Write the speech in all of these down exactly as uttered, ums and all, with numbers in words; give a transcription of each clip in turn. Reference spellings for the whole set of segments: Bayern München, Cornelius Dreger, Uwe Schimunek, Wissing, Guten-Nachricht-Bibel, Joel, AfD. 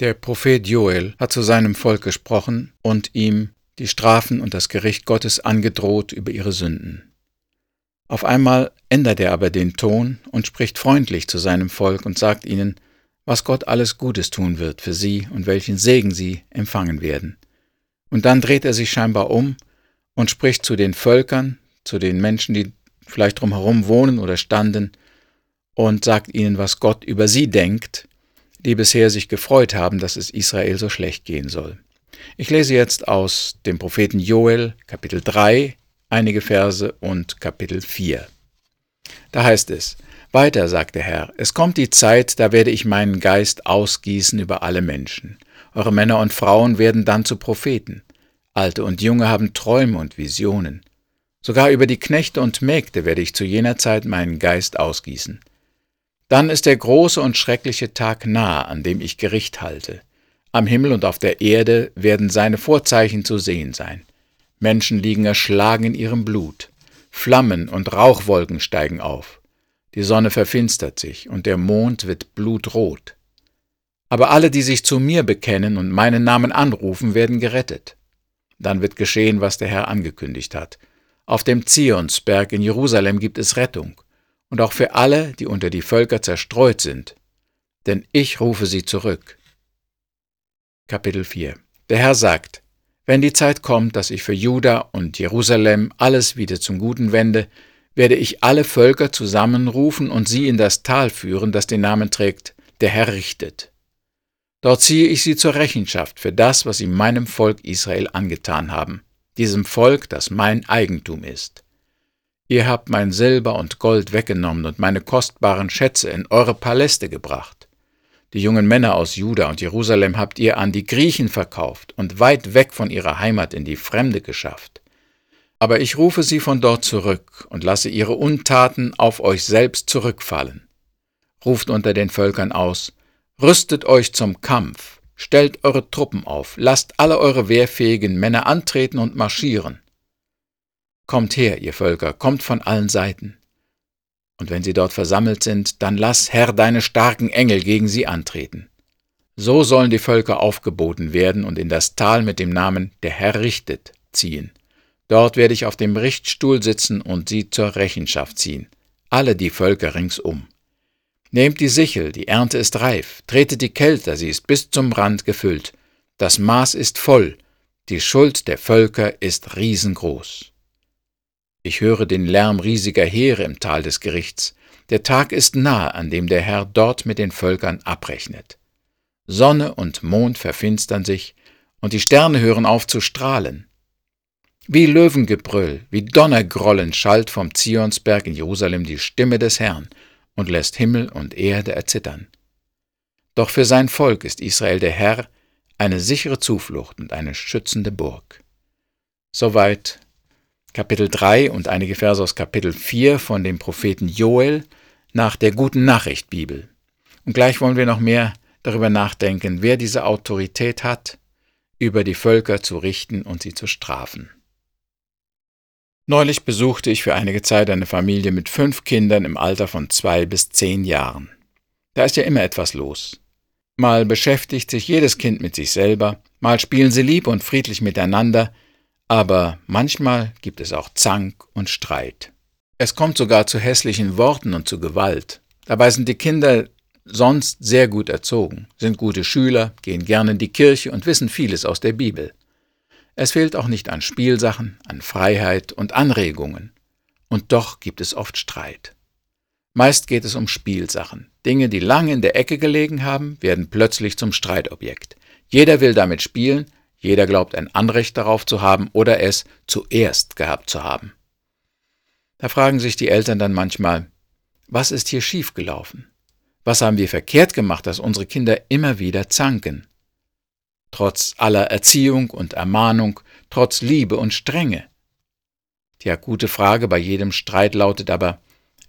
Der Prophet Joel hat zu seinem Volk gesprochen und ihm die Strafen und das Gericht Gottes angedroht über ihre Sünden. Auf einmal ändert er aber den Ton und spricht freundlich zu seinem Volk und sagt ihnen, was Gott alles Gutes tun wird für sie und welchen Segen sie empfangen werden. Und dann dreht er sich scheinbar um und spricht zu den Völkern, zu den Menschen, die vielleicht drumherum wohnen oder standen, und sagt ihnen, was Gott über sie denkt, die bisher sich gefreut haben, dass es Israel so schlecht gehen soll. Ich lese jetzt aus dem Propheten Joel, Kapitel drei, einige Verse und Kapitel vier. Da heißt es, weiter, sagt der Herr, es kommt die Zeit, da werde ich meinen Geist ausgießen über alle Menschen. Eure Männer und Frauen werden dann zu Propheten. Alte und Junge haben Träume und Visionen. Sogar über die Knechte und Mägde werde ich zu jener Zeit meinen Geist ausgießen. Dann ist der große und schreckliche Tag nahe, an dem ich Gericht halte. Am Himmel und auf der Erde werden seine Vorzeichen zu sehen sein. Menschen liegen erschlagen in ihrem Blut. Flammen und Rauchwolken steigen auf. Die Sonne verfinstert sich und der Mond wird blutrot. Aber alle, die sich zu mir bekennen und meinen Namen anrufen, werden gerettet. Dann wird geschehen, was der Herr angekündigt hat. Auf dem Zionsberg in Jerusalem gibt es Rettung, und auch für alle, die unter die Völker zerstreut sind, denn ich rufe sie zurück. Kapitel vier. Der Herr sagt, wenn die Zeit kommt, dass ich für Juda und Jerusalem alles wieder zum Guten wende, werde ich alle Völker zusammenrufen und sie in das Tal führen, das den Namen trägt, der Herr richtet. Dort ziehe ich sie zur Rechenschaft für das, was sie meinem Volk Israel angetan haben, diesem Volk, das mein Eigentum ist. Ihr habt mein Silber und Gold weggenommen und meine kostbaren Schätze in eure Paläste gebracht. Die jungen Männer aus Juda und Jerusalem habt ihr an die Griechen verkauft und weit weg von ihrer Heimat in die Fremde geschafft. Aber ich rufe sie von dort zurück und lasse ihre Untaten auf euch selbst zurückfallen. Ruft unter den Völkern aus, rüstet euch zum Kampf, stellt eure Truppen auf, lasst alle eure wehrfähigen Männer antreten und marschieren. Kommt her, ihr Völker, kommt von allen Seiten. Und wenn sie dort versammelt sind, dann lass, Herr, deine starken Engel gegen sie antreten. So sollen die Völker aufgeboten werden und in das Tal mit dem Namen der Herr richtet ziehen. Dort werde ich auf dem Richtstuhl sitzen und sie zur Rechenschaft ziehen, alle die Völker ringsum. Nehmt die Sichel, die Ernte ist reif, tretet die Kelter, sie ist bis zum Rand gefüllt. Das Maß ist voll, die Schuld der Völker ist riesengroß. Ich höre den Lärm riesiger Heere im Tal des Gerichts. Der Tag ist nahe, an dem der Herr dort mit den Völkern abrechnet. Sonne und Mond verfinstern sich, und die Sterne hören auf zu strahlen. Wie Löwengebrüll, wie Donnergrollen schallt vom Zionsberg in Jerusalem die Stimme des Herrn und lässt Himmel und Erde erzittern. Doch für sein Volk ist Israel der Herr eine sichere Zuflucht und eine schützende Burg. Soweit Kapitel drei und einige Verse aus Kapitel vier von dem Propheten Joel nach der Guten-Nachricht-Bibel. Und gleich wollen wir noch mehr darüber nachdenken, wer diese Autorität hat, über die Völker zu richten und sie zu strafen. Neulich besuchte ich für einige Zeit eine Familie mit fünf Kindern im Alter von zwei bis zehn Jahren. Da ist ja immer etwas los. Mal beschäftigt sich jedes Kind mit sich selber, mal spielen sie lieb und friedlich miteinander, aber manchmal gibt es auch Zank und Streit. Es kommt sogar zu hässlichen Worten und zu Gewalt. Dabei sind die Kinder sonst sehr gut erzogen, sind gute Schüler, gehen gerne in die Kirche und wissen vieles aus der Bibel. Es fehlt auch nicht an Spielsachen, an Freiheit und Anregungen. Und doch gibt es oft Streit. Meist geht es um Spielsachen. Dinge, die lange in der Ecke gelegen haben, werden plötzlich zum Streitobjekt. Jeder will damit spielen. Jeder glaubt, ein Anrecht darauf zu haben oder es zuerst gehabt zu haben. Da fragen sich die Eltern dann manchmal, was ist hier schiefgelaufen? Was haben wir verkehrt gemacht, dass unsere Kinder immer wieder zanken? Trotz aller Erziehung und Ermahnung, trotz Liebe und Strenge. Die akute Frage bei jedem Streit lautet aber,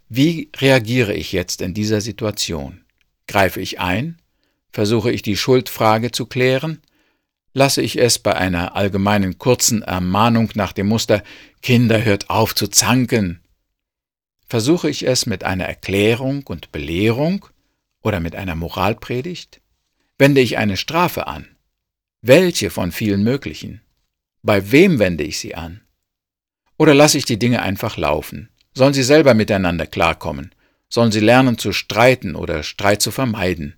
wie reagiere ich jetzt in dieser Situation? Greife ich ein? Versuche ich, die Schuldfrage zu klären? Lasse ich es bei einer allgemeinen kurzen Ermahnung nach dem Muster »Kinder, hört auf zu zanken«? Versuche ich es mit einer Erklärung und Belehrung oder mit einer Moralpredigt? wende ich eine Strafe an? Welche von vielen möglichen? Bei wem wende ich sie an? Oder lasse ich die Dinge einfach laufen? Sollen sie selber miteinander klarkommen? Sollen sie lernen zu streiten oder Streit zu vermeiden?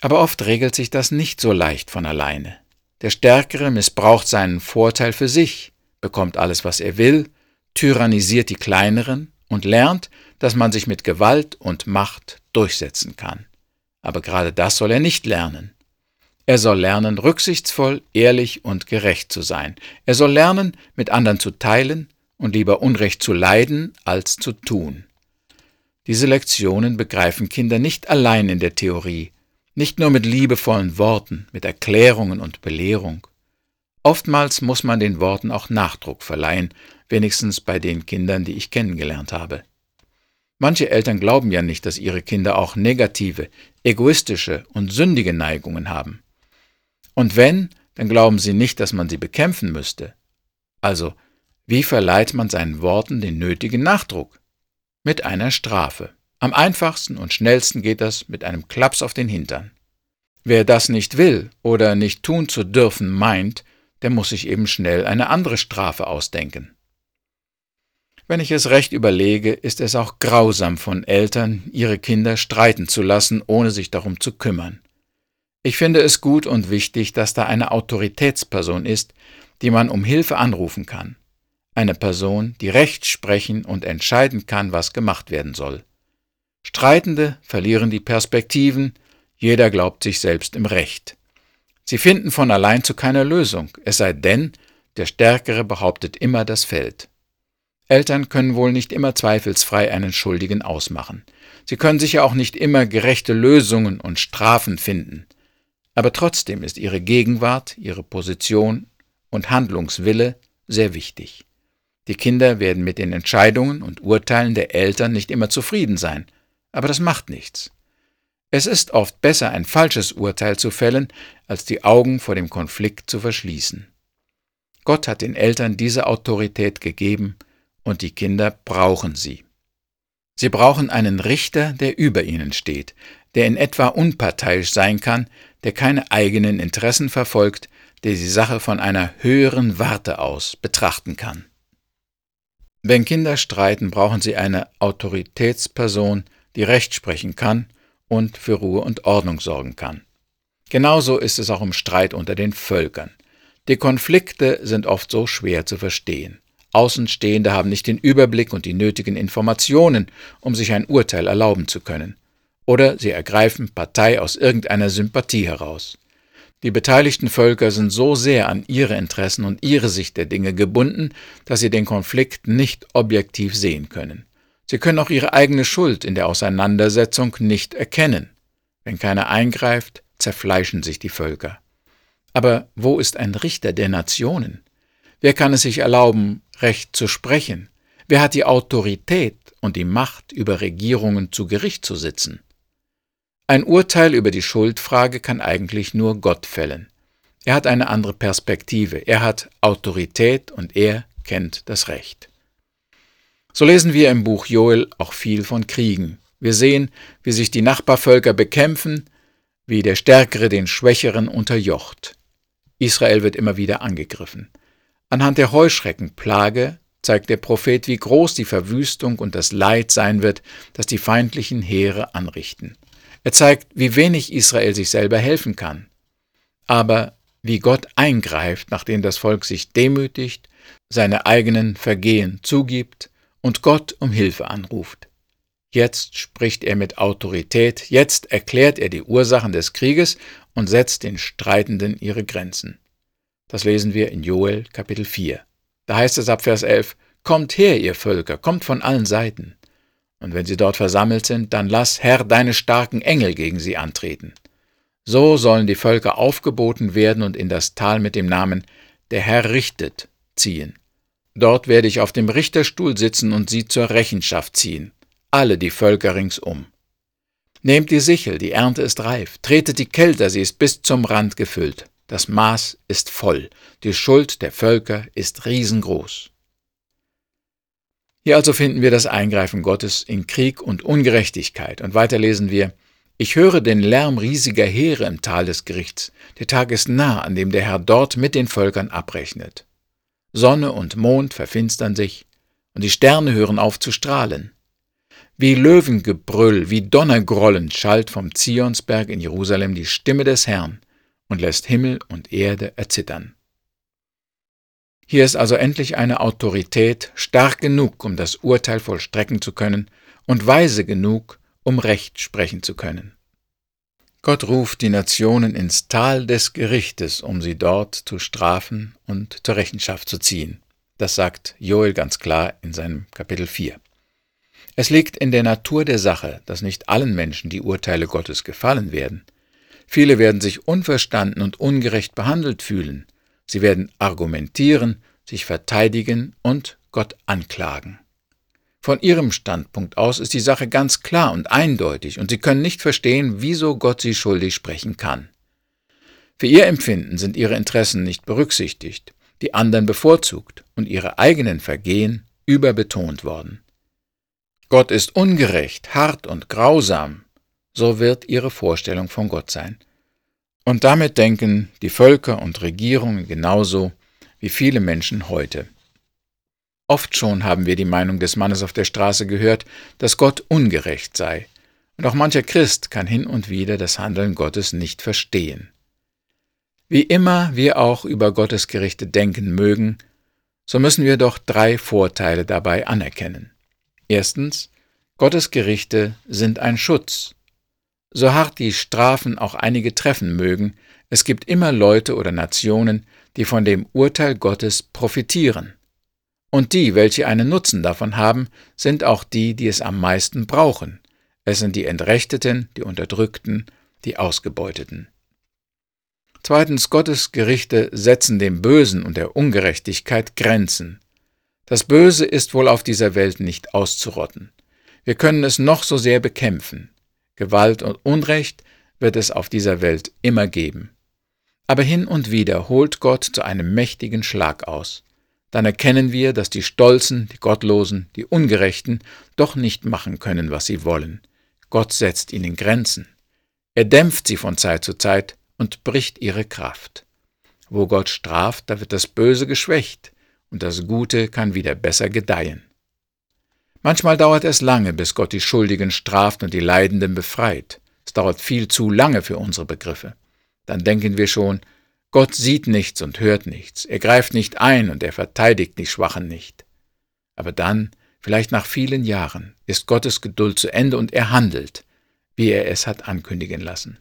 Aber oft regelt sich das nicht so leicht von alleine. Der Stärkere missbraucht seinen Vorteil für sich, bekommt alles, was er will, tyrannisiert die Kleineren und lernt, dass man sich mit Gewalt und Macht durchsetzen kann. Aber gerade das soll er nicht lernen. Er soll lernen, rücksichtsvoll, ehrlich und gerecht zu sein. Er soll lernen, mit anderen zu teilen und lieber Unrecht zu leiden, als zu tun. Diese Lektionen begreifen Kinder nicht allein in der Theorie, nicht nur mit liebevollen Worten, mit Erklärungen und Belehrung. Oftmals muss man den Worten auch Nachdruck verleihen, wenigstens bei den Kindern, die ich kennengelernt habe. Manche Eltern glauben ja nicht, dass ihre Kinder auch negative, egoistische und sündige Neigungen haben. Und wenn, dann glauben sie nicht, dass man sie bekämpfen müsste. Also, wie verleiht man seinen Worten den nötigen Nachdruck? Mit einer Strafe. Am einfachsten und schnellsten geht das mit einem Klaps auf den Hintern. Wer das nicht will oder nicht tun zu dürfen meint, der muss sich eben schnell eine andere Strafe ausdenken. Wenn ich es recht überlege, ist es auch grausam von Eltern, ihre Kinder streiten zu lassen, ohne sich darum zu kümmern. Ich finde es gut und wichtig, dass da eine Autoritätsperson ist, die man um Hilfe anrufen kann. Eine Person, die Recht sprechen und entscheiden kann, was gemacht werden soll. Streitende verlieren die Perspektiven, jeder glaubt sich selbst im Recht. Sie finden von allein zu keiner Lösung, es sei denn, der Stärkere behauptet immer das Feld. Eltern können wohl nicht immer zweifelsfrei einen Schuldigen ausmachen. Sie können sicher auch nicht immer gerechte Lösungen und Strafen finden. Aber trotzdem ist ihre Gegenwart, ihre Position und Handlungswille sehr wichtig. Die Kinder werden mit den Entscheidungen und Urteilen der Eltern nicht immer zufrieden sein, aber das macht nichts. Es ist oft besser, ein falsches Urteil zu fällen, als die Augen vor dem Konflikt zu verschließen. Gott hat den Eltern diese Autorität gegeben, und die Kinder brauchen sie. Sie brauchen einen Richter, der über ihnen steht, der in etwa unparteiisch sein kann, der keine eigenen Interessen verfolgt, der die Sache von einer höheren Warte aus betrachten kann. Wenn Kinder streiten, brauchen sie eine Autoritätsperson, die Recht sprechen kann und für Ruhe und Ordnung sorgen kann. Genauso ist es auch im Streit unter den Völkern. Die Konflikte sind oft so schwer zu verstehen. Außenstehende haben nicht den Überblick und die nötigen Informationen, um sich ein Urteil erlauben zu können. Oder sie ergreifen Partei aus irgendeiner Sympathie heraus. Die beteiligten Völker sind so sehr an ihre Interessen und ihre Sicht der Dinge gebunden, dass sie den Konflikt nicht objektiv sehen können. Sie können auch ihre eigene Schuld in der Auseinandersetzung nicht erkennen. Wenn keiner eingreift, zerfleischen sich die Völker. Aber wo ist ein Richter der Nationen? Wer kann es sich erlauben, Recht zu sprechen? Wer hat die Autorität und die Macht, über Regierungen zu Gericht zu sitzen? Ein Urteil über die Schuldfrage kann eigentlich nur Gott fällen. Er hat eine andere Perspektive, er hat Autorität und er kennt das Recht. So lesen wir im Buch Joel auch viel von Kriegen. Wir sehen, wie sich die Nachbarvölker bekämpfen, wie der Stärkere den Schwächeren unterjocht. Israel wird immer wieder angegriffen. Anhand der Heuschreckenplage zeigt der Prophet, wie groß die Verwüstung und das Leid sein wird, das die feindlichen Heere anrichten. Er zeigt, wie wenig Israel sich selber helfen kann. Aber wie Gott eingreift, nachdem das Volk sich demütigt, seine eigenen Vergehen zugibt und Gott um Hilfe anruft. Jetzt spricht er mit Autorität, jetzt erklärt er die Ursachen des Krieges und setzt den Streitenden ihre Grenzen. Das lesen wir in Joel Kapitel vier. Da heißt es ab Vers elf, »Kommt her, ihr Völker, kommt von allen Seiten.« Und wenn sie dort versammelt sind, dann lass, Herr, deine starken Engel gegen sie antreten. So sollen die Völker aufgeboten werden und in das Tal mit dem Namen »Der Herr richtet« ziehen. Dort werde ich auf dem Richterstuhl sitzen und sie zur Rechenschaft ziehen, alle die Völker ringsum. Nehmt die Sichel, die Ernte ist reif, tretet die Kelter, sie ist bis zum Rand gefüllt. Das Maß ist voll, die Schuld der Völker ist riesengroß. Hier also finden wir das Eingreifen Gottes in Krieg und Ungerechtigkeit. Und weiter lesen wir, Ich höre den Lärm riesiger Heere im Tal des Gerichts. Der Tag ist nah, an dem der Herr dort mit den Völkern abrechnet. Sonne und Mond verfinstern sich, und die Sterne hören auf zu strahlen. Wie Löwengebrüll, wie Donnergrollen schallt vom Zionsberg in Jerusalem die Stimme des Herrn und lässt Himmel und Erde erzittern. Hier ist also endlich eine Autorität, stark genug, um das Urteil vollstrecken zu können, und weise genug, um Recht sprechen zu können. Gott ruft die Nationen ins Tal des Gerichtes, um sie dort zu strafen und zur Rechenschaft zu ziehen. Das sagt Joel ganz klar in seinem Kapitel vier. Es liegt in der Natur der Sache, dass nicht allen Menschen die Urteile Gottes gefallen werden. Viele werden sich unverstanden und ungerecht behandelt fühlen. Sie werden argumentieren, sich verteidigen und Gott anklagen. Von ihrem Standpunkt aus ist die Sache ganz klar und eindeutig, und sie können nicht verstehen, wieso Gott sie schuldig sprechen kann. Für ihr Empfinden sind ihre Interessen nicht berücksichtigt, die anderen bevorzugt und ihre eigenen Vergehen überbetont worden. Gott ist ungerecht, hart und grausam, so wird ihre Vorstellung von Gott sein. Und damit denken die Völker und Regierungen genauso wie viele Menschen heute. Oft schon haben wir die Meinung des Mannes auf der Straße gehört, dass Gott ungerecht sei. Und auch mancher Christ kann hin und wieder das Handeln Gottes nicht verstehen. Wie immer wir auch über Gottes Gerichte denken mögen, so müssen wir doch drei Vorteile dabei anerkennen. Erstens, Gottes Gerichte sind ein Schutz. So hart die Strafen auch einige treffen mögen, es gibt immer Leute oder Nationen, die von dem Urteil Gottes profitieren. Und die, welche einen Nutzen davon haben, sind auch die, die es am meisten brauchen. Es sind die Entrechteten, die Unterdrückten, die Ausgebeuteten. Zweitens, Gottes Gerichte setzen dem Bösen und der Ungerechtigkeit Grenzen. Das Böse ist wohl auf dieser Welt nicht auszurotten. Wir können es noch so sehr bekämpfen. Gewalt und Unrecht wird es auf dieser Welt immer geben. Aber hin und wieder holt Gott zu einem mächtigen Schlag aus. Dann erkennen wir, dass die Stolzen, die Gottlosen, die Ungerechten doch nicht machen können, was sie wollen. Gott setzt ihnen Grenzen. Er dämpft sie von Zeit zu Zeit und bricht ihre Kraft. Wo Gott straft, da wird das Böse geschwächt und das Gute kann wieder besser gedeihen. Manchmal dauert es lange, bis Gott die Schuldigen straft und die Leidenden befreit. Es dauert viel zu lange für unsere Begriffe. Dann denken wir schon, Gott sieht nichts und hört nichts, er greift nicht ein und er verteidigt die Schwachen nicht. Aber dann, vielleicht nach vielen Jahren, ist Gottes Geduld zu Ende und er handelt, wie er es hat ankündigen lassen.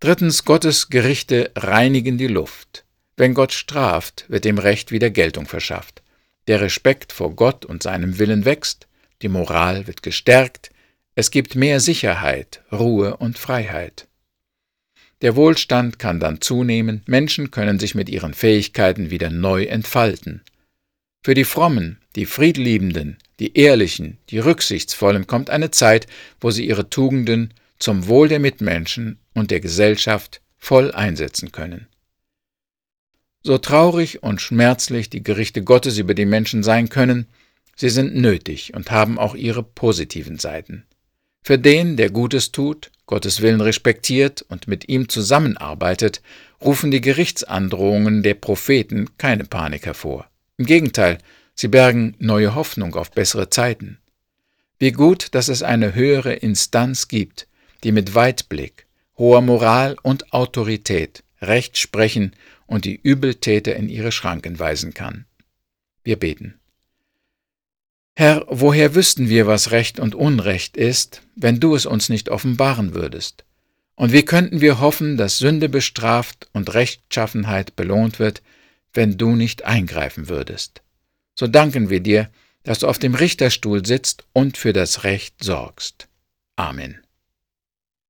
Drittens, Gottes Gerichte reinigen die Luft. Wenn Gott straft, wird dem Recht wieder Geltung verschafft. Der Respekt vor Gott und seinem Willen wächst, die Moral wird gestärkt, es gibt mehr Sicherheit, Ruhe und Freiheit. Der Wohlstand kann dann zunehmen, Menschen können sich mit ihren Fähigkeiten wieder neu entfalten. Für die Frommen, die Friedliebenden, die Ehrlichen, die Rücksichtsvollen kommt eine Zeit, wo sie ihre Tugenden zum Wohl der Mitmenschen und der Gesellschaft voll einsetzen können. So traurig und schmerzlich die Gerichte Gottes über die Menschen sein können, sie sind nötig und haben auch ihre positiven Seiten. Für den, der Gutes tut, Gottes Willen respektiert und mit ihm zusammenarbeitet, rufen die Gerichtsandrohungen der Propheten keine Panik hervor. Im Gegenteil, sie bergen neue Hoffnung auf bessere Zeiten. Wie gut, dass es eine höhere Instanz gibt, die mit Weitblick, hoher Moral und Autorität Recht sprechen und die Übeltäter in ihre Schranken weisen kann. Wir beten. Herr, woher wüssten wir, was Recht und Unrecht ist, wenn du es uns nicht offenbaren würdest? Und wie könnten wir hoffen, dass Sünde bestraft und Rechtschaffenheit belohnt wird, wenn du nicht eingreifen würdest? So danken wir dir, dass du auf dem Richterstuhl sitzt und für das Recht sorgst. Amen.